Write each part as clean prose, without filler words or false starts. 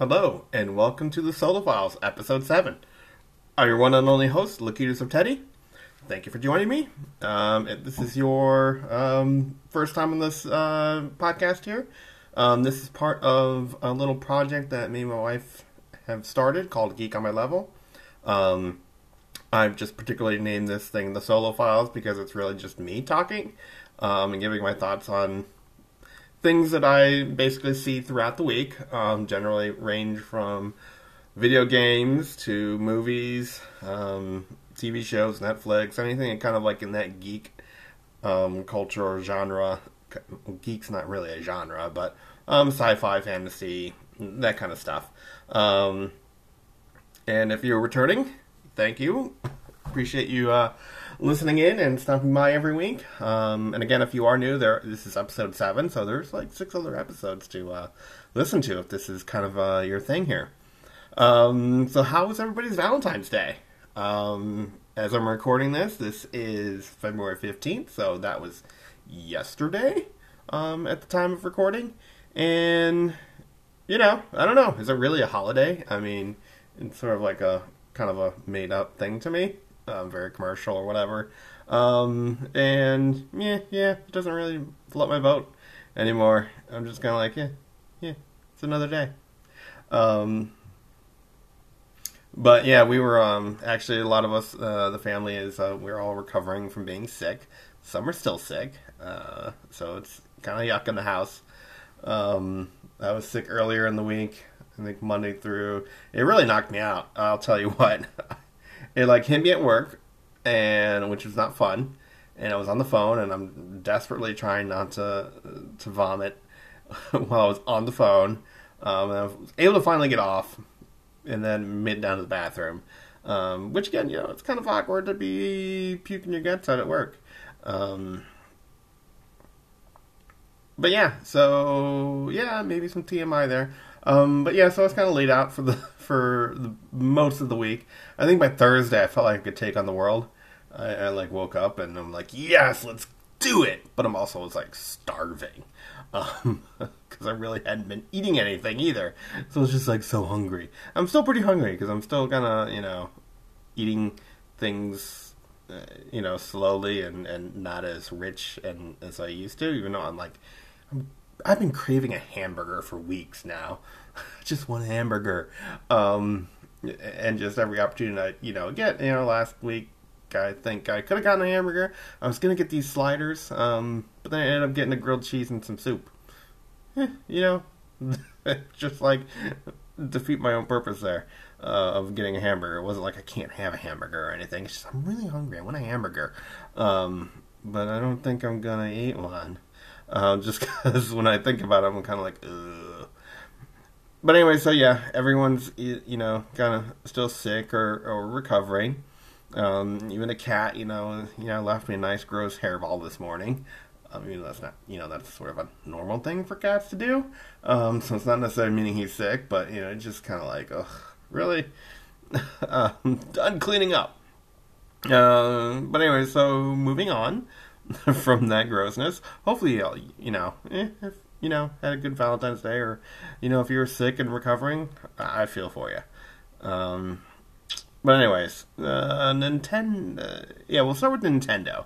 Hello, and welcome to The Solo Files, Episode 7. I'm your one and only host, Lakitus of Teddy. Thank you for joining me. If this is your first time on this podcast here, this is part of a little project that me and my wife have started called Geek on My Level. I've just particularly named this thing The Solo Files because it's really just me talking and giving my thoughts on things that I basically see throughout the week, generally range from video games to movies, TV shows, Netflix, anything kind of like in that geek culture or genre. Geek's not really a genre, but sci-fi, fantasy, that kind of stuff. And if you're returning, thank you. Appreciate you listening in and stopping by every week. And again, if you are new, this is episode 7, so there's like 6 other episodes to listen to if this is kind of your thing here. So how was everybody's Valentine's Day? As I'm recording this is February 15th, so that was yesterday at the time of recording. And, you know, I don't know. Is it really a holiday? I mean, it's sort of like a kind of a made-up thing to me. Very commercial or whatever. And, yeah, it doesn't really float my boat anymore. I'm just kind of like, yeah, it's another day. But, yeah, we were, actually, a lot of us, the family is, we're all recovering from being sick. Some are still sick, so it's kind of yuck in the house. I was sick earlier in the week, I think Monday through. It really knocked me out, I'll tell you what. It, like, hit me at work, which was not fun, and I was on the phone, and I'm desperately trying not to vomit while I was on the phone, and I was able to finally get off, and then mid down to the bathroom, which, again, you know, it's kind of awkward to be puking your guts out at work, but yeah, so, yeah, maybe some TMI there. But yeah, so I was kind of laid out for most of the week. I think by Thursday, I felt like I could take on the world. I like woke up and I'm like, yes, let's do it. But I'm also was like starving, because I really hadn't been eating anything either. So I was just like so hungry. I'm still pretty hungry because I'm still kind of, you know, eating things, you know, slowly and not as rich and as I used to. Even though I've been craving a hamburger for weeks now. Just one hamburger. And just every opportunity I, you know, get. You know, last week, I think I could have gotten a hamburger. I was going to get these sliders, but then I ended up getting a grilled cheese and some soup. You know, just like defeat my own purpose there of getting a hamburger. It wasn't like I can't have a hamburger or anything. It's just I'm really hungry. I want a hamburger. But I don't think I'm going to eat one. Just because when I think about it, I'm kind of like, ugh. But anyway, so yeah, everyone's, you know, kind of still sick or recovering. Even the cat, you know, left me a nice gross hairball this morning. You know, that's not, you know, that's sort of a normal thing for cats to do. So it's not necessarily meaning he's sick, but, you know, it's just kind of like, ugh, really? I'm done cleaning up. But anyway, so moving on. From that grossness. Hopefully, you know, if you know, had a good Valentine's Day, or you know, if you're sick and recovering, I feel for you. But anyways, Nintendo. Yeah, we'll start with Nintendo.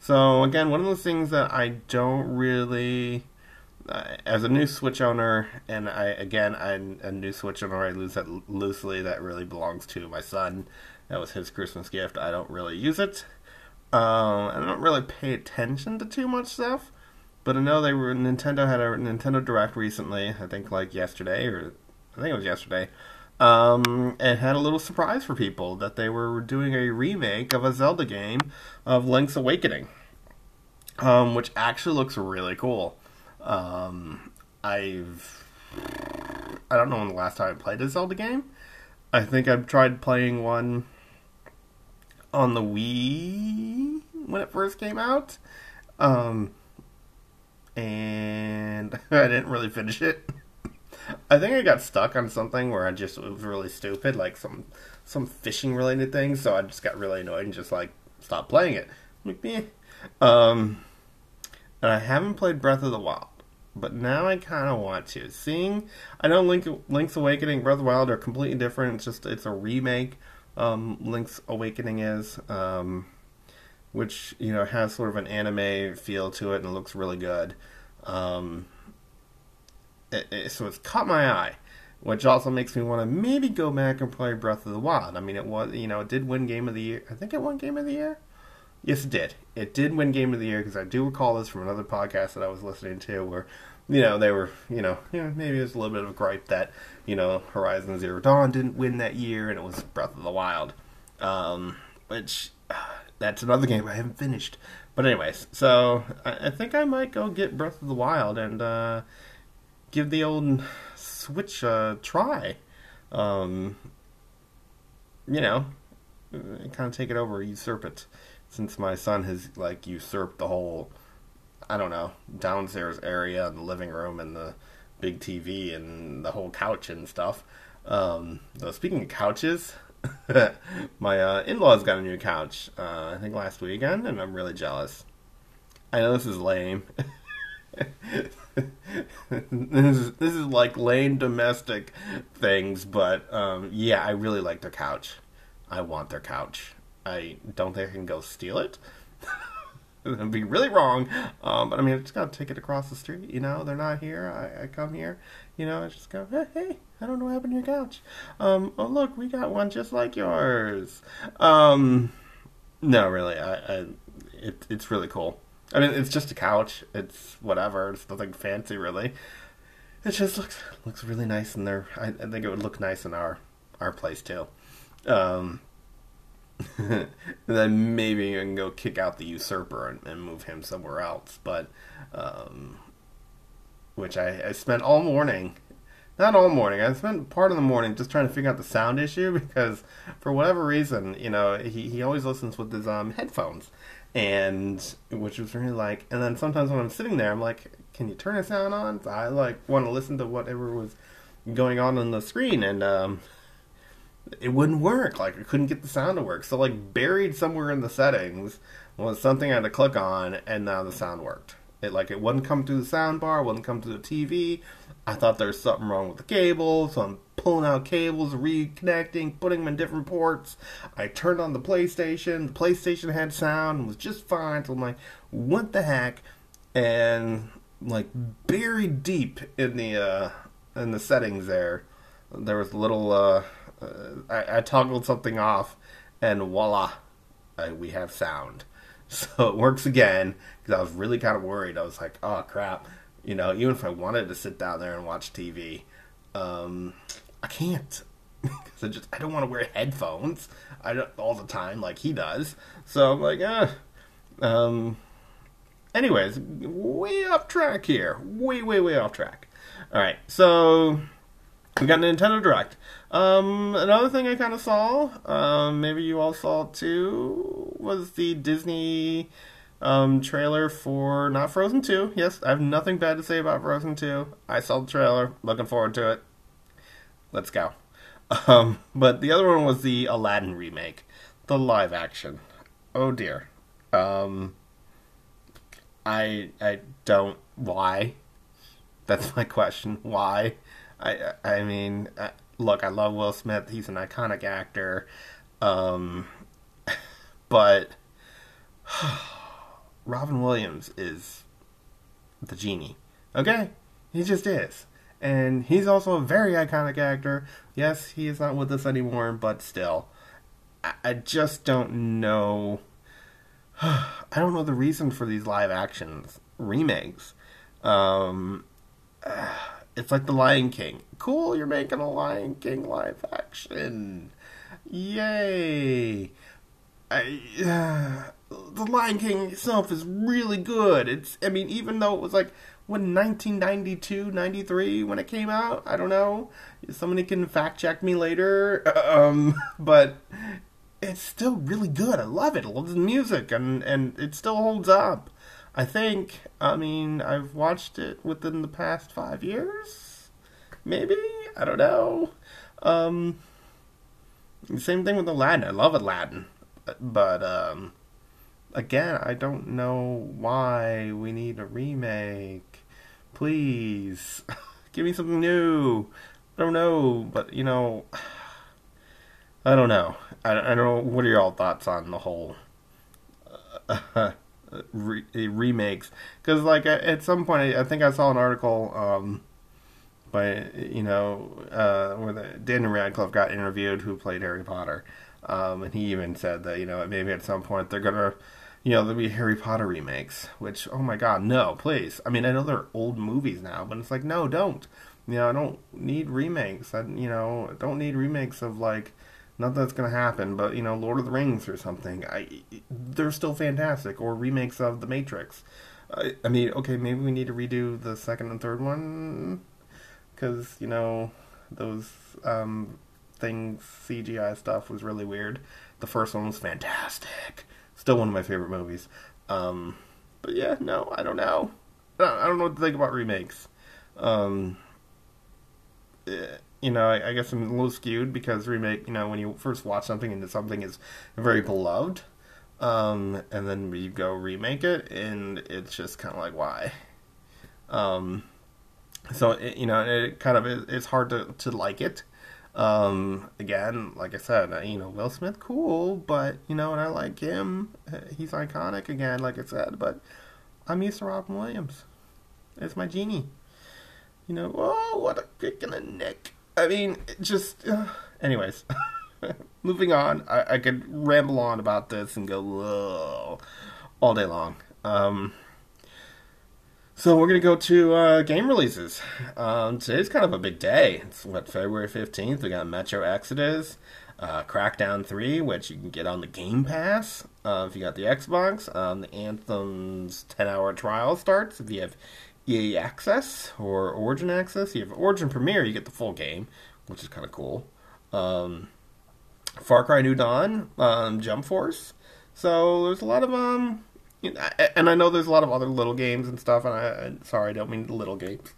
So again, one of those things that I don't really, as a new Switch owner, and I'm a new Switch owner. I use that loosely. That really belongs to my son. That was his Christmas gift. I don't really use it. I don't really pay attention to too much stuff, but I know Nintendo had a Nintendo Direct recently, I think like yesterday, or I think it was yesterday, and had a little surprise for people that they were doing a remake of a Zelda game of Link's Awakening, which actually looks really cool. I don't know when the last time I played a Zelda game. I think I've tried playing one on the Wii when it first came out, and I didn't really finish it. I think I got stuck on something where it was really stupid, like some fishing related thing, so I just got really annoyed and just like stopped playing it. I'm like, meh. And I haven't played Breath of the Wild, but now I kind of want to. Seeing, I know Link's Awakening, Breath of the Wild are completely different. It's just, it's a remake, Link's Awakening is, which, you know, has sort of an anime feel to it and looks really good. So it's caught my eye, which also makes me want to maybe go back and play Breath of the Wild. I mean, it was, you know, it did win Game of the Year. I think it won Game of the Year? Yes, it did. It did win Game of the Year, because I do recall this from another podcast that I was listening to where, you know, they were, you know, maybe it was a little bit of a gripe that, you know, Horizon Zero Dawn didn't win that year, and it was Breath of the Wild. Which, that's another game I haven't finished. But anyways, so I think I might go get Breath of the Wild and give the old Switch a try. You know, kind of take it over, usurp it. Since my son has, like, usurped the whole, I don't know, downstairs area and the living room and the big TV and the whole couch and stuff. Though speaking of couches, my in-laws got a new couch, I think last weekend, and I'm really jealous. I know this is lame. This is like lame domestic things, but yeah, I really like their couch. I want their couch. I don't think I can go steal it. That would be really wrong. But I mean, I just gotta take it across the street. You know, they're not here. I come here. You know, I just go, hey, I don't know what happened to your couch. Oh look, we got one just like yours. No, really, it's really cool. I mean, it's just a couch. It's whatever. It's nothing fancy, really. It just looks really nice in there. I think it would look nice in our place too. Then maybe I can go kick out the usurper and move him somewhere else. But, which I spent all morning, not all morning, I spent part of the morning just trying to figure out the sound issue, because for whatever reason, you know, he always listens with his headphones, and which was really like, and then sometimes when I'm sitting there, I'm like, can you turn the sound on? So I like want to listen to whatever was going on the screen, and it wouldn't work. Like, I couldn't get the sound to work. So, like, buried somewhere in the settings was something I had to click on, and now the sound worked. It wouldn't come through the sound bar, wouldn't come through the TV. I thought there was something wrong with the cable, so I'm pulling out cables, reconnecting, putting them in different ports. I turned on the PlayStation. The PlayStation had sound and was just fine. So I'm like, what the heck? And, like, buried deep in the settings there was a little, I toggled something off, and voila, we have sound. So it works again, because I was really kind of worried. I was like, oh crap, you know, even if I wanted to sit down there and watch TV, I can't, because I don't want to wear headphones all the time like he does. So I'm like, anyways, way off track here, way off track. All right, so we got Nintendo Direct. Another thing I kind of saw, maybe you all saw too, was the Disney trailer for, not Frozen 2. Yes, I have nothing bad to say about Frozen 2. I saw the trailer, looking forward to it. Let's go. But the other one was the Aladdin remake, the live action. Oh dear. I don't, why? That's my question, why? I mean, look, I love Will Smith. He's an iconic actor. But Robin Williams is the genie. Okay? He just is. And he's also a very iconic actor. Yes, he is not with us anymore, but still. I just don't know. I don't know the reason for these live actions remakes. It's like The Lion King. Cool, you're making a Lion King live action. Yay. The Lion King itself is really good. I mean, even though it was like, when 1992, 93, when it came out, I don't know. Somebody can fact check me later. But it's still really good. I love it. I love the music, and it still holds up. I think, I mean, I've watched it within the past 5 years, maybe, I don't know. Same thing with Aladdin. I love Aladdin, but again, I don't know why we need a remake. Please. Give me something new. I don't know, but, you know, I don't know. I don't know. What are y'all thoughts on the whole remakes? Because, like, at some point, I think I saw an article by, you know, where Daniel Radcliffe got interviewed, who played Harry Potter. And he even said that, you know, maybe at some point they're going to, you know, there'll be Harry Potter remakes, which, oh my god, no, please. I mean, I know they're old movies now, but it's like, no, don't. You know, I don't need remakes. I don't need remakes of, like, not that it's going to happen, but, you know, Lord of the Rings or something. They're still fantastic. Or remakes of The Matrix. I mean, okay, maybe we need to redo the second and third one, because, you know, those things, CGI stuff was really weird. The first one was fantastic. Still one of my favorite movies. But yeah, no, I don't know. I don't know what to think about remakes. You know, I guess I'm a little skewed because remake, you know, when you first watch something and something is very beloved, and then you go remake it, and it's just kind of like, why? So, you know, it kind of, it's hard to like it. Again, like I said, you know, Will Smith, cool, but, you know, and I like him. He's iconic, again, like I said, but I'm used to Robin Williams. It's my genie. You know, oh, what a kick in the neck. I mean, it just, anyways, moving on. I could ramble on about this and go, whoa, all day long. So we're going to go to game releases. Today's kind of a big day. It's, what, February 15th? We got Metro Exodus, Crackdown 3, which you can get on the Game Pass if you got the Xbox. The Anthem's 10-hour trial starts if you have EA Access or Origin Access. You have Origin Premiere, you get the full game, which is kind of cool. Far Cry New Dawn, Jump Force. So there's a lot of... And I know there's a lot of other little games and stuff, and sorry, I don't mean little games.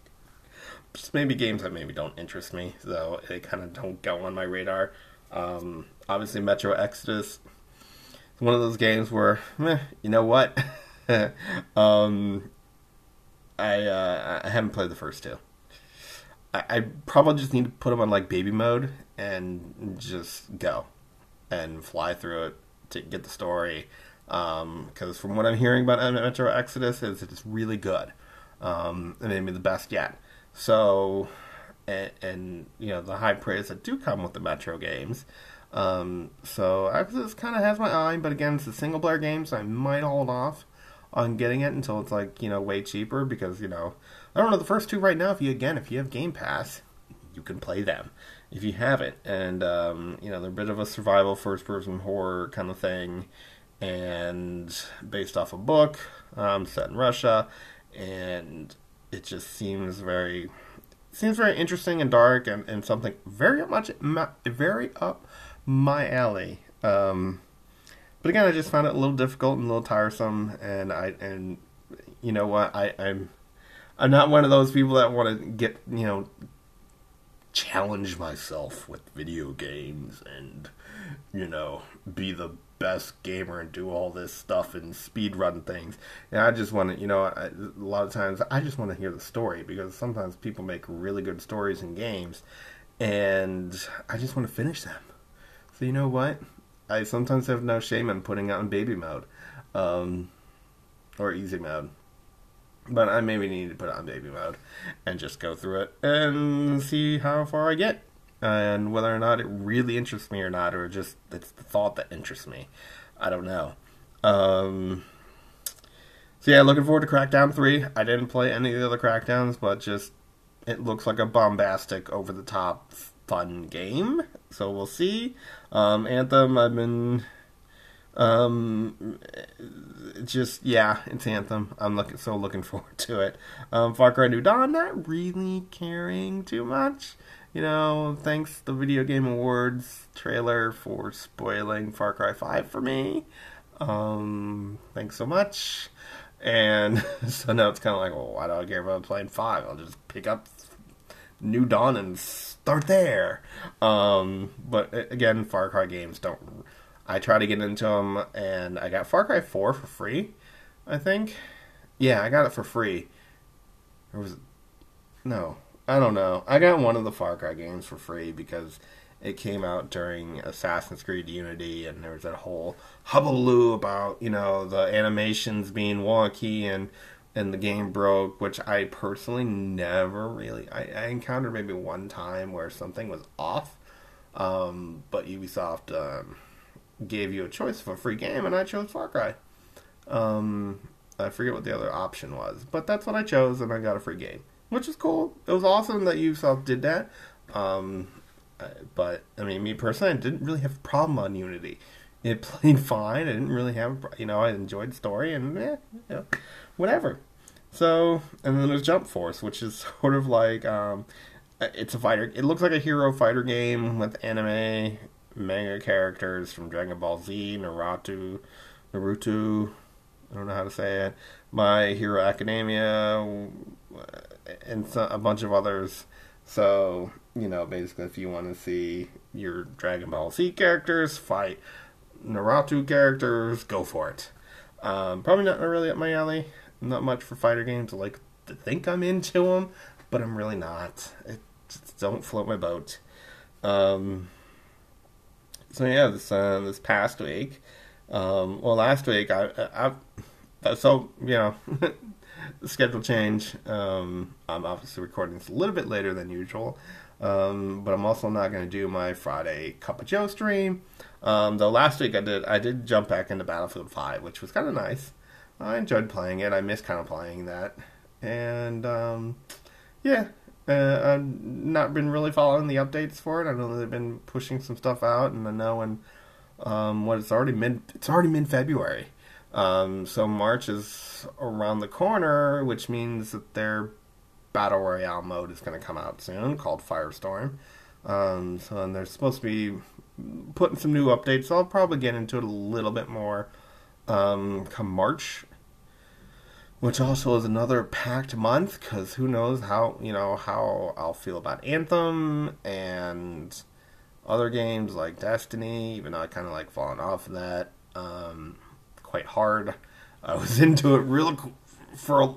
Just maybe games that maybe don't interest me, so they kind of don't go on my radar. Obviously, Metro Exodus is one of those games where, you know what? I haven't played the first two. I probably just need to put them on, like, baby mode and just go and fly through it to get the story. Because from what I'm hearing about Metro Exodus is it's really good, and maybe the best yet. So, and you know, the high praise that do come with the Metro games. So Exodus kind of has my eye, but again, it's a single player game, so I might hold off on getting it until it's, like, you know, way cheaper, because, you know, I don't know, the first two right now, if you have Game Pass, you can play them if you haven't, and you know, they're a bit of a survival first person horror kind of thing. And based off a book set in Russia, and it just seems very interesting and dark, and something very up my alley. But again, I just found it a little difficult and a little tiresome, and you know what, I'm not one of those people that want to get, you know, challenge myself with video games and, you know, be the best gamer and do all this stuff and speed run things. And I just want to, you know, a lot of times I just want to hear the story, because sometimes people make really good stories in games and I just want to finish them. So you know what? I sometimes have no shame in putting out in baby mode or easy mode. But I maybe need to put it on baby mode and just go through it and see how far I get. And whether or not it really interests me or not, or just it's the thought that interests me. I don't know. So yeah, looking forward to Crackdown 3. I didn't play any of the other Crackdowns, but just it looks like a bombastic, over-the-top, fun game. So we'll see. Anthem, I've been... it's Anthem. I'm looking forward to it. Far Cry New Dawn, not really caring too much. You know, thanks the Video Game Awards trailer for spoiling Far Cry 5 for me. Thanks so much. And so now it's kind of like, well, why do I care about playing 5? I'll just pick up New Dawn and start there. But again, Far Cry games don't... I try to get into them, and I got Far Cry 4 for free, I think. Yeah, I got it for free. Or was it No, I don't know. I got one of the Far Cry games for free because it came out during Assassin's Creed Unity, and there was that whole hullabaloo about, you know, the animations being wonky and the game broke, which I personally never really... I encountered maybe one time where something was off, but Ubisoft gave you a choice of a free game, and I chose Far Cry. I forget what the other option was, but that's what I chose, and I got a free game, which is cool. It was awesome that Ubisoft did that. But, I mean, me personally, I didn't really have a problem on Unity. It played fine. I didn't really have, you know, I enjoyed story and, you know, whatever. So, and then there's Jump Force, which is sort of like, it's a fighter, it looks like a hero fighter game with anime, manga characters from Dragon Ball Z, Naruto, I don't know how to say it, My Hero Academia, and a bunch of others. So, you know, basically if you want to see your Dragon Ball Z characters fight Naruto characters, go for it. Probably not really up my alley. Not much for fighter games. I like to think I'm into them, but I'm really not. It just don't float my boat. So yeah, this past week, well, last week, I so, you know, the schedule change. I'm obviously recording this a little bit later than usual, but I'm also not going to do my Friday Cup of Joe stream. Though last week I did jump back into Battlefield 5, which was kind of nice. I enjoyed playing it. I miss kind of playing that, and I've not been really following the updates for it. I know they've been pushing some stuff out, and I know when it's already mid-February. So March is around the corner, which means that their Battle Royale mode is going to come out soon, called Firestorm. So, and they're supposed to be putting some new updates, so I'll probably get into it a little bit more come March, which also is another packed month, because who knows how I'll feel about Anthem and other games like Destiny, even though I kind of like falling off of that. Quite hard. I was into it for a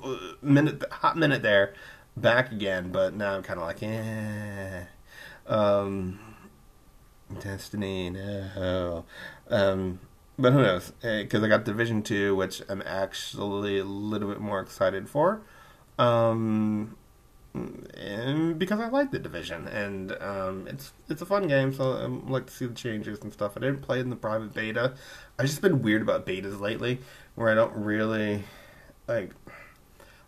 hot minute there, back again, but now I'm kind of like, Destiny, no. But who knows, because I got Division 2, which I'm actually a little bit more excited for, and because I like the Division, and it's a fun game, so I like to see the changes and stuff. I didn't play in the private beta. I've just been weird about betas lately, where I don't really, like,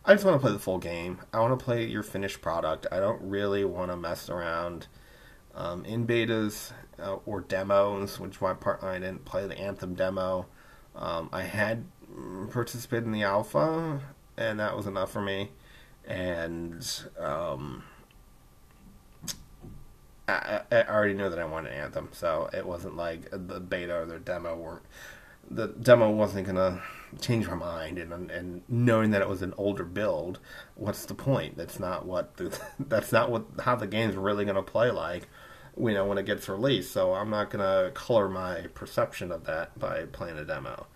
I just want to play the full game. I want to play your finished product. I don't really want to mess around in betas or demos, which is why I didn't play the Anthem demo. I had participated in the alpha, and that was enough for me. And I already knew that I wanted Anthem, so it wasn't like the beta or the demo wasn't gonna change my mind. And knowing that it was an older build, what's the point? That's not how the game's really gonna play like, you know, when it gets released. So I'm not gonna color my perception of that by playing a demo.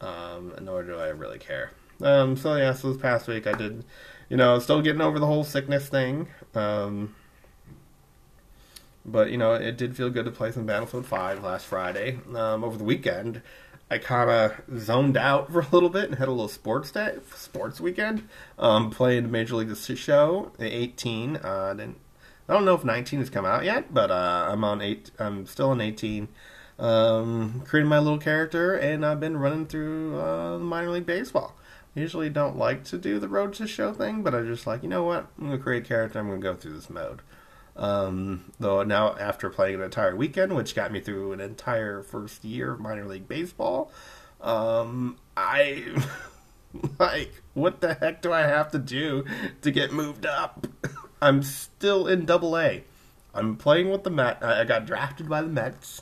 Nor do I really care. So this past week I did. You know, still getting over the whole sickness thing. But, you know, it did feel good to play some Battlefield 5 last Friday. Over the weekend, I kind of zoned out for a little bit and had a little sports weekend. Played Major League This Show, the 18. I don't know if 19 has come out yet, but I'm still on 18. Created my little character, and I've been running through minor league baseball. Usually don't like to do the Road to Show thing, but I just like, you know what, I'm going to create a character, I'm going to go through this mode. Though now, after playing an entire weekend, which got me through an entire first year of minor league baseball, I, like, what the heck do I have to do to get moved up? I'm still in AA. I'm playing with the Mets. I got drafted by the Mets.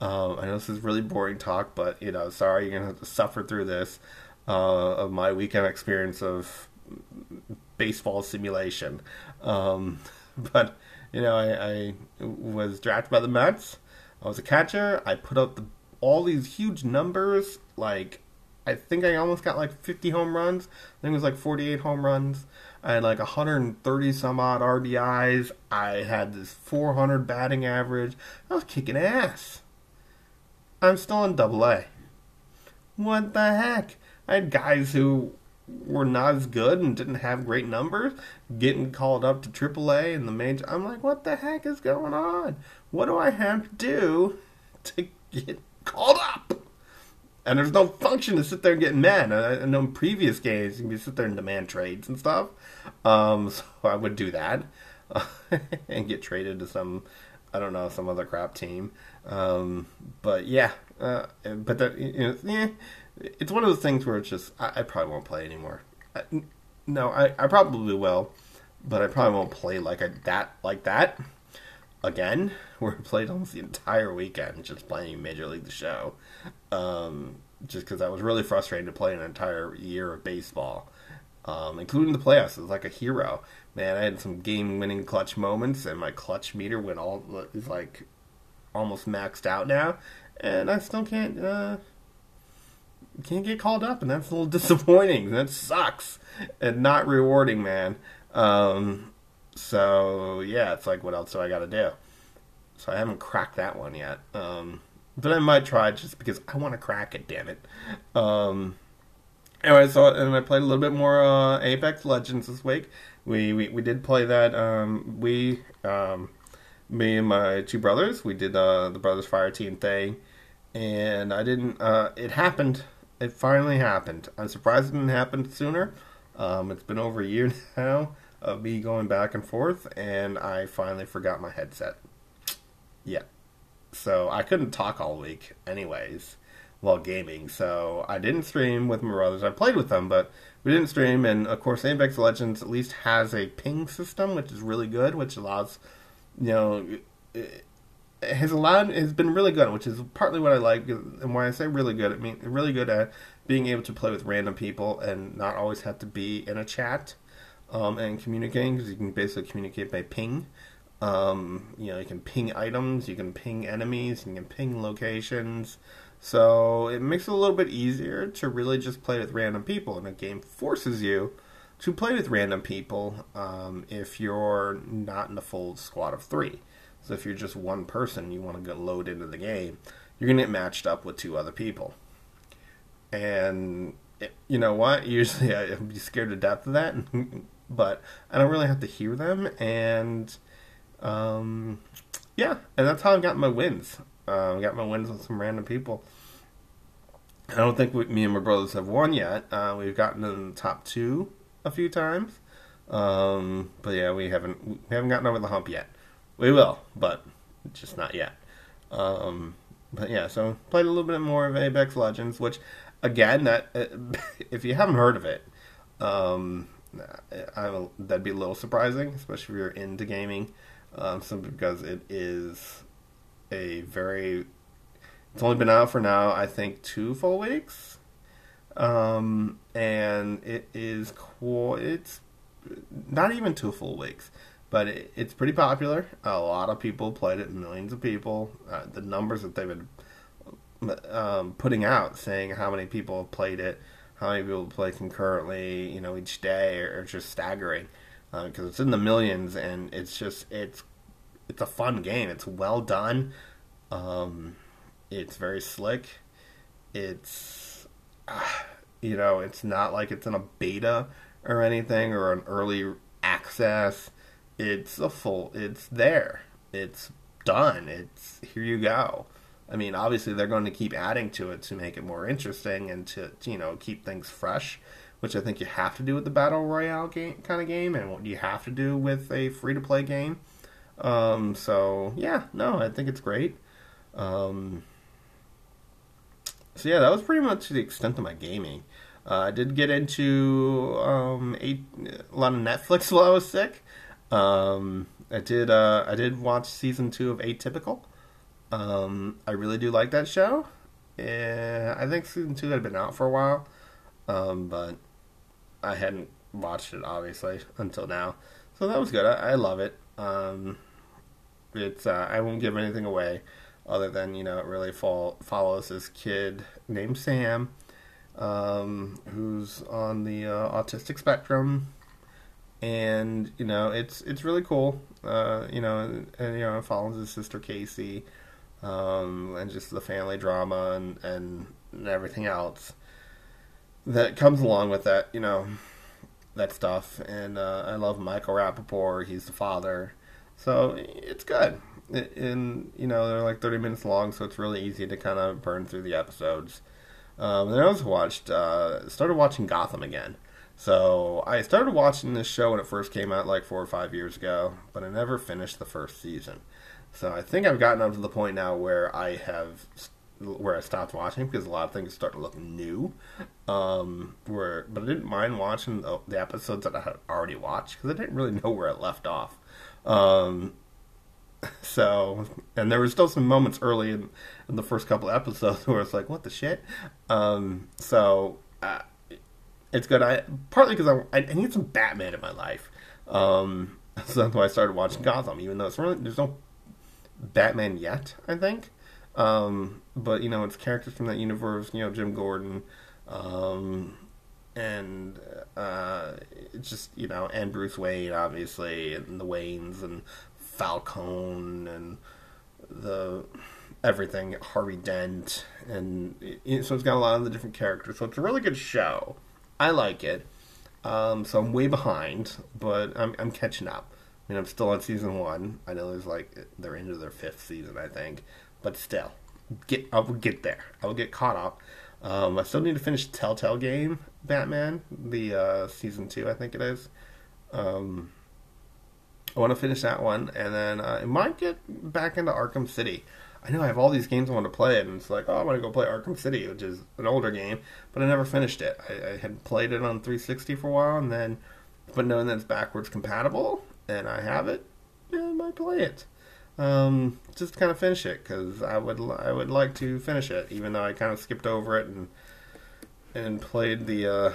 I know this is really boring talk, but, you know, sorry, you're going to have to suffer through this. Of my weekend experience of baseball simulation. But, you know, I was drafted by the Mets. I was a catcher. I put up all these huge numbers, like I think I almost got like 50 home runs. I think it was like 48 home runs. I had like 130 some odd RBIs. I had this 400 batting average. I was kicking ass. I'm still in AA. What the heck? I had guys who were not as good and didn't have great numbers getting called up to AAA and the major. I'm like, what the heck is going on? What do I have to do to get called up? And there's no function to sit there and get mad. I know in previous games, you can sit there and demand trades and stuff. So I would do that and get traded to some, I don't know, some other crap team. But yeah, but that, you know, yeah, it's one of those things where it's just, I probably won't play anymore. I probably will, but I probably won't play like that again, where I played almost the entire weekend just playing Major League The Show, just because I was really frustrated to play an entire year of baseball, including the playoffs. It was like a hero. Man, I had some game-winning clutch moments, and my clutch meter went all, is like almost maxed out now, and I still can't get called up, and that's a little disappointing. That sucks, and not rewarding, man. So yeah, it's like, what else do I gotta do? So I haven't cracked that one yet, but I might try just because I want to crack it, damn it. Anyway, so, and I played a little bit more Apex Legends this week. We did play that. Me and my two brothers, we did the Brothers Fire Team thing, and I didn't, it happened, it finally happened. I'm surprised it didn't happen sooner. It's been over a year now of me going back and forth, and I finally forgot my headset. Yeah, so I couldn't talk all week anyways while gaming, so I didn't stream with my brothers. I played with them, but we didn't stream, and of course Apex Legends at least has a ping system, which is really good, which allows... You know, it has been really good, which is partly what I like, and why I say really good, I mean really good at being able to play with random people and not always have to be in a chat and communicating, because you can basically communicate by ping. You know, you can ping items, you can ping enemies, you can ping locations, so it makes it a little bit easier to really just play with random people, and the game forces you to play with random people if you're not in a full squad of three. So if you're just one person, you want to get load into the game, you're going to get matched up with two other people. And it, you know what? Usually I'd be scared to death of that, but I don't really have to hear them. And yeah, and that's how I got my wins. I got my wins with some random people. I don't think me and my brothers have won yet. We've gotten in the top two a few times, but yeah, we haven't gotten over the hump yet. We will, but just not yet. But yeah, so played a little bit more of Apex Legends, which again, that if you haven't heard of it, that'd be a little surprising, especially if you're into gaming, simply because it is a very. It's only been out for now, I think, 2 full weeks. And it is cool. It's not even 2 full weeks, but it's pretty popular. A lot of people played it, millions of people. The numbers that they've been putting out, saying how many people have played it, how many people play concurrently, you know, each day, are just staggering, because it's in the millions, and it's just it's a fun game. It's well done. It's very slick. It's you know, it's not like it's in a beta or anything or an early access. It's there. It's done. It's here you go. I mean, obviously they're going to keep adding to it to make it more interesting and to, you know, keep things fresh, which I think you have to do with the Battle Royale game, kind of game, and what you have to do with a free-to-play game. So, yeah, no, I think it's great. So yeah, that was pretty much the extent of my gaming. I did get into a lot of Netflix while I was sick. I did watch season 2 of Atypical. I really do like that show. Yeah, I think season 2 had been out for a while, but I hadn't watched it obviously until now. So that was good. I love it. It's I won't give anything away. Other than, you know, it really follows this kid named Sam, who's on the autistic spectrum, and you know it's really cool. And it follows his sister Casey, and just the family drama and everything else that comes along with that, you know, that stuff. And I love Michael Rapaport. He's the father, so it's good. And you know, they're like 30 minutes long, so it's really easy to kind of burn through the episodes. And I also started watching Gotham again. So I started watching this show when it first came out like 4 or 5 years ago, but I never finished the first season. So I think I've gotten up to the point now where I stopped watching because a lot of things start to look new. But I didn't mind watching the episodes that I had already watched because I didn't really know where it left off. And there were still some moments early in the first couple episodes where it's like, what the shit? It's good. Partly because I need some Batman in my life. So that's why I started watching Gotham, even though there's no Batman yet, I think. But, you know, it's characters from that universe, you know, Jim Gordon, it's just, you know, and Bruce Wayne, obviously, and the Waynes, and Falcone, and everything, Harvey Dent, so it's got a lot of the different characters, so it's a really good show. I like it. So I'm way behind, but I'm catching up. I mean, I'm still on season 1. I know they're into their 5th season, I think. But still, I will get there. I will get caught up. I still need to finish Telltale Game, Batman, the season 2, I think it is. I want to finish that one, and then I might get back into Arkham City. I know I have all these games I want to play, and it's like, oh, I want to go play Arkham City, which is an older game, but I never finished it. I had played it on 360 for a while, and then, but knowing that it's backwards compatible, and I have it, I might play it. Just to kind of finish it, because I would like to finish it, even though I kind of skipped over it and played the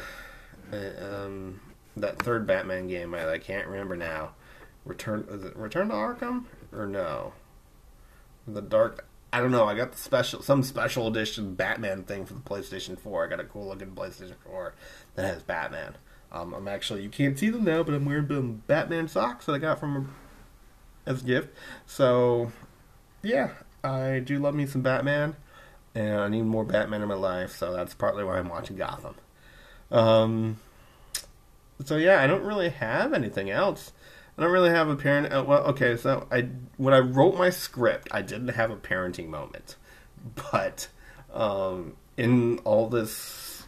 that third Batman game I can't remember now. Return to Arkham or no? The Dark. I don't know. I got some special edition Batman thing for the PlayStation 4. I got a cool looking PlayStation 4 that has Batman. I'm actually, you can't see them now, but I'm wearing them Batman socks that I got from as a gift. So yeah, I do love me some Batman, and I need more Batman in my life. So that's partly why I'm watching Gotham. So yeah, I don't really have anything else. I don't really have a parent. Well, okay. So when I wrote my script, I didn't have a parenting moment, but in all this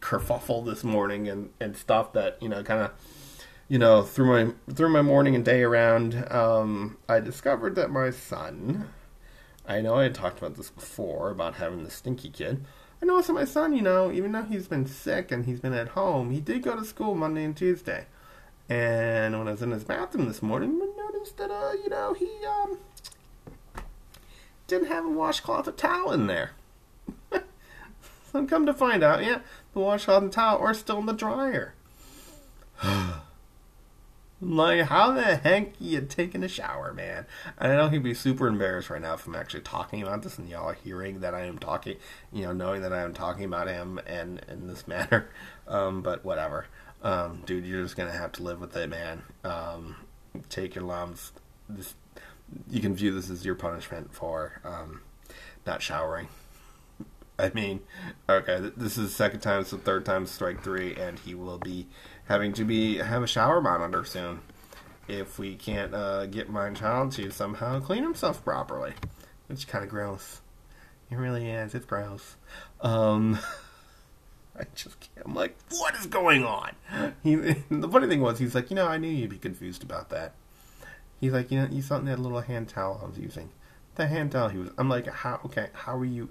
kerfuffle this morning and stuff that kind of through my morning and day around, I discovered that my son. I know I had talked about this before about having the stinky kid. I noticed that my son, even though he's been sick and he's been at home, he did go to school Monday and Tuesday. And when I was in his bathroom this morning, I noticed that, he didn't have a washcloth or towel in there. So come to find out, yeah, the washcloth and towel are still in the dryer. Like, how the heck are you taking a shower, man? And I know he'd be super embarrassed right now if I'm actually talking about this and y'all are hearing that I am talking, knowing that I am talking about him and in this manner. But whatever. Dude, you're just gonna have to live with it, man. Take your lumps. You can view this as your punishment for not showering. I mean, okay, this is the second time, it's the third time, strike 3, and he will be having to have a shower monitor soon if we can't get my child to somehow clean himself properly. It's kind of gross. It really is. It's gross. I just can't. I'm like, what is going on? The funny thing was, he's like, I knew you'd be confused about that. He's like, you saw that little hand towel I was using. The hand towel he was. I'm like, how are you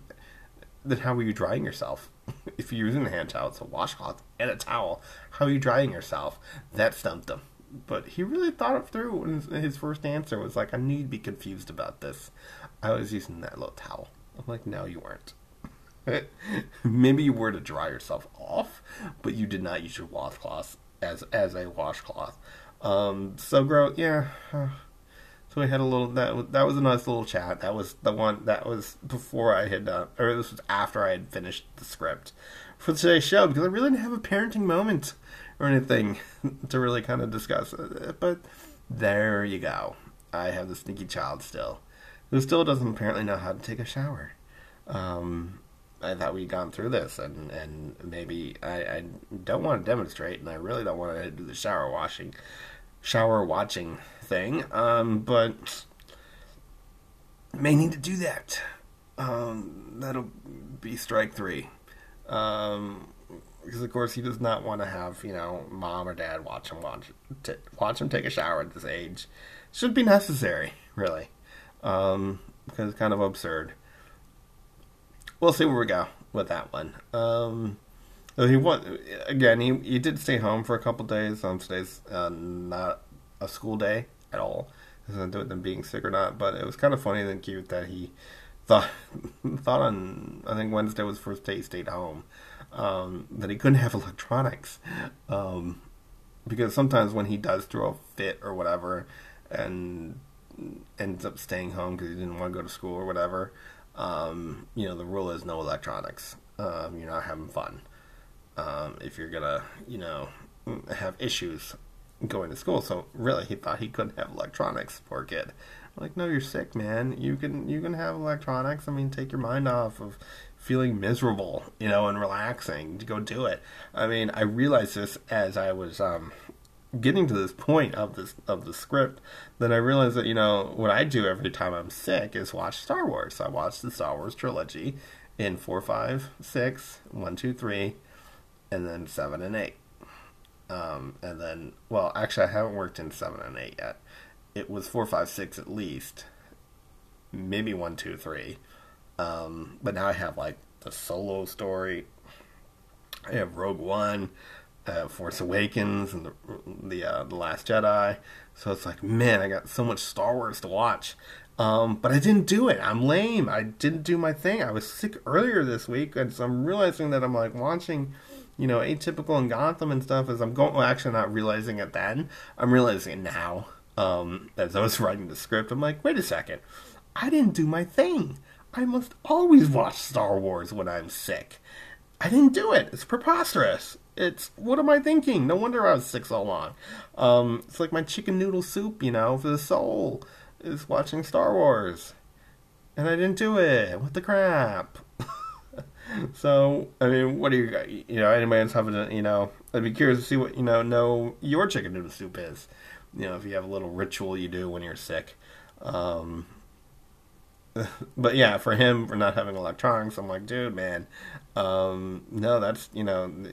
drying yourself? If you're using a hand towel, it's a washcloth and a towel. How are you drying yourself? That stumped him. But he really thought it through, and his first answer was like, I knew you'd be confused about this. I was using that little towel. I'm like, no, you weren't. Maybe you were to dry yourself off, but you did not use your washcloth as a washcloth. So gross, yeah. So So we had a little, that was a nice little chat. That was the one, that was before I had done, or this was after I had finished the script for today's show, because I really didn't have a parenting moment or anything to really kind of discuss. But there you go. I have the sneaky child still, who still doesn't apparently know how to take a shower. I thought we'd gone through this, and maybe I don't want to demonstrate, and I really don't want to do the shower watching thing, but may need to do that. That'll be strike 3. Because of course he does not want to have, you know, mom or dad watch him take a shower at this age. Should be necessary, really, because it's kind of absurd. We'll see where we go with that one. He did stay home for a couple days. Today's not a school day at all. It doesn't do with them being sick or not, but it was kind of funny and cute that he thought on, I think Wednesday was the first day he stayed home, that he couldn't have electronics. Because sometimes when he does throw a fit or whatever and ends up staying home because he didn't want to go to school or whatever, the rule is no electronics. You're not having fun. If you're gonna, have issues going to school. So really, he thought he couldn't have electronics, poor kid. I'm like, no, you're sick, man. You can have electronics. I mean, take your mind off of feeling miserable, and relaxing. Go do it. I mean, I realized this as I was, getting to this point of the script, then I realized that, what I do every time I'm sick is watch Star Wars. So I watched the Star Wars trilogy in 4, 5, 6, 1, 2, 3, and then 7 and 8. And then, well, actually I haven't worked in 7 and 8 yet. It was 4, 5, 6 at least. Maybe 1, 2, 3. But now I have, like, the Solo story. I have Rogue One. Force Awakens and the Last Jedi, so it's like, man, I got so much Star Wars to watch, but I didn't do it. I'm lame. I didn't do my thing. I was sick earlier this week, and so I'm realizing that I'm like watching, Atypical and Gotham and stuff as I'm going. Well, actually, not realizing it then. I'm realizing it now. As I was writing the script, I'm like, wait a second, I didn't do my thing. I must always watch Star Wars when I'm sick. I didn't do it. It's preposterous. It's, what am I thinking? No wonder I was sick so long. It's like my chicken noodle soup, for the soul, is watching Star Wars. And I didn't do it. What the crap? So, I mean, what do you, anybody that's having a, I'd be curious to see what, know your chicken noodle soup is. If you have a little ritual you do when you're sick. But yeah, for him, for not having electronics, I'm like, dude, man, no, that's, relax,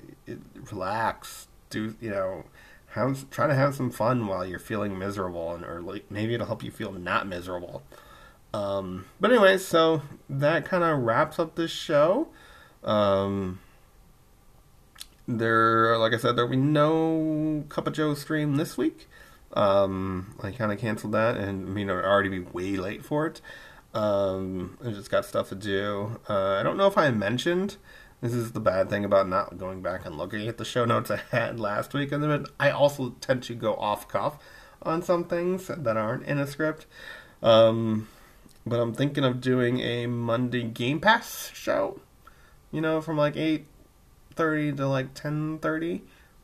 do, try to have some fun while you're feeling miserable, and or like, maybe it'll help you feel not miserable. But anyway, so that kind of wraps up this show. Like I said, there'll be no Cup of Joe stream this week. I kind of canceled that, and I'd already be way late for it. I just got stuff to do. I don't know if I mentioned, this is the bad thing about not going back and looking at the show notes I had last week, and then I also tend to go off cuff on some things that aren't in a script. But I'm thinking of doing a Monday Game Pass show, from like 8:30 to like 10:30,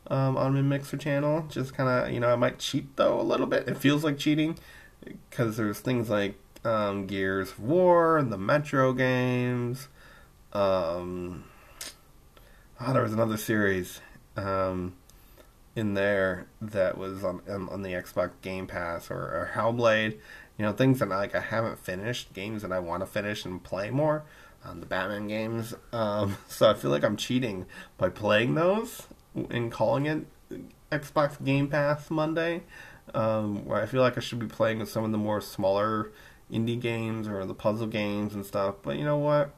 on my Mixer channel. Just kind of, I might cheat though a little bit. It feels like cheating because there's things like Gears of War and the Metro games. There was another series in there that was on the Xbox Game Pass, or Hellblade. Things that I haven't finished, games that I want to finish and play more. The Batman games. So I feel like I'm cheating by playing those and calling it Xbox Game Pass Monday, where I feel like I should be playing with some of the more smaller indie games or the puzzle games and stuff. But you know what?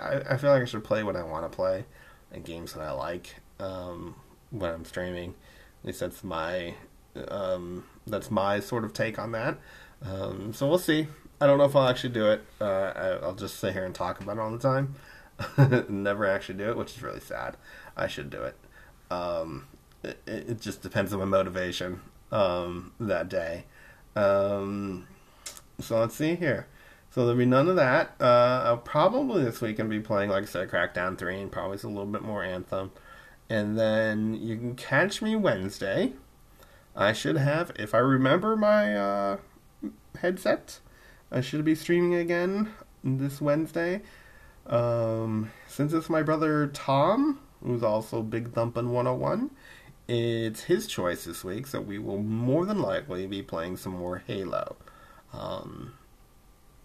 I feel like I should play what I want to play and games that I like when I'm streaming. At least that's my sort of take on that. So we'll see. I don't know if I'll actually do it. I'll just sit here and talk about it all the time. Never actually do it, which is really sad. I should do it. It just depends on my motivation that day. So let's see here. So there'll be none of that. I'll probably this week be playing, like I said, Crackdown 3 and probably a little bit more Anthem. And then you can catch me Wednesday. I should have, if I remember my headset, I should be streaming again this Wednesday. Since it's my brother Tom, who's also BigThumpin101, it's his choice this week, so we will more than likely be playing some more Halo.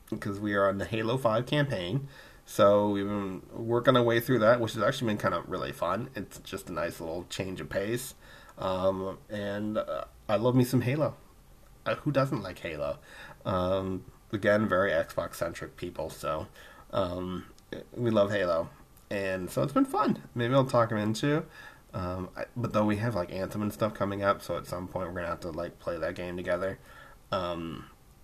Because we are on the Halo 5 campaign, so we've been working our way through that, which has actually been kind of really fun. It's just a nice little change of pace. And I love me some Halo. Who doesn't like Halo? Again, very Xbox-centric people, so we love Halo. And so it's been fun. Maybe I'll talk him into. But though we have like Anthem and stuff coming up, so at some point we're going to have to like play that game together.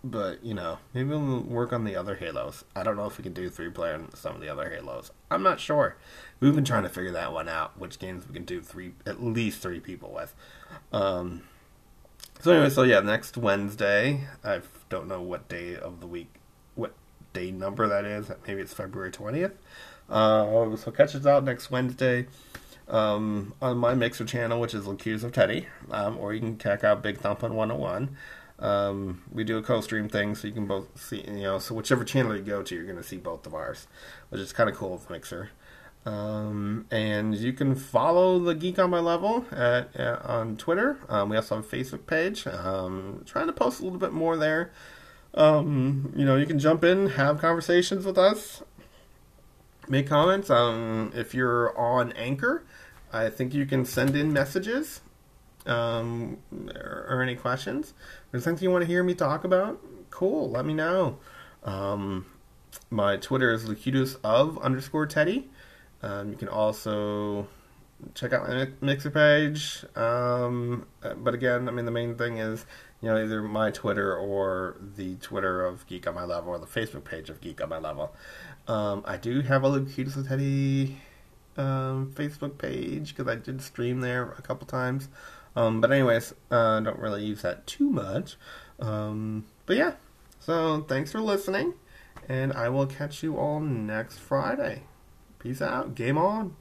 But, you know, maybe we'll work on the other Halos. I don't know if we can do 3-player on some of the other Halos. I'm not sure. We've been trying to figure that one out, which games we can do at least three people with. So anyway, so yeah, next Wednesday, I don't know what day of the week, what day number that is. Maybe it's February 20th. So catch us out next Wednesday on my Mixer channel, which is Lakitus of Teddy. Or you can check out BigThumpin101. We do a co-stream thing, so you can both see, you know, so whichever channel you go to, you're going to see both of ours, which is kind of cool with Mixer. And you can follow the Geek on My Level on Twitter. We also have a Facebook page. Trying to post a little bit more there. You know, you can jump in, have conversations with us, make comments. If you're on Anchor, I think you can send in messages. Or any questions. If there's things you want to hear me talk about, cool, let me know. My Twitter is Lakitus_of_Teddy. You can also check out my Mixer page. But again, I mean, the main thing is, you know, either my Twitter or the Twitter of Geek on My Level or the Facebook page of Geek on My Level. I do have a Lakitus of Teddy Facebook page because I did stream there a couple times. But anyways, I don't really use that too much. But yeah, so thanks for listening, and I will catch you all next Friday. Peace out. Game on.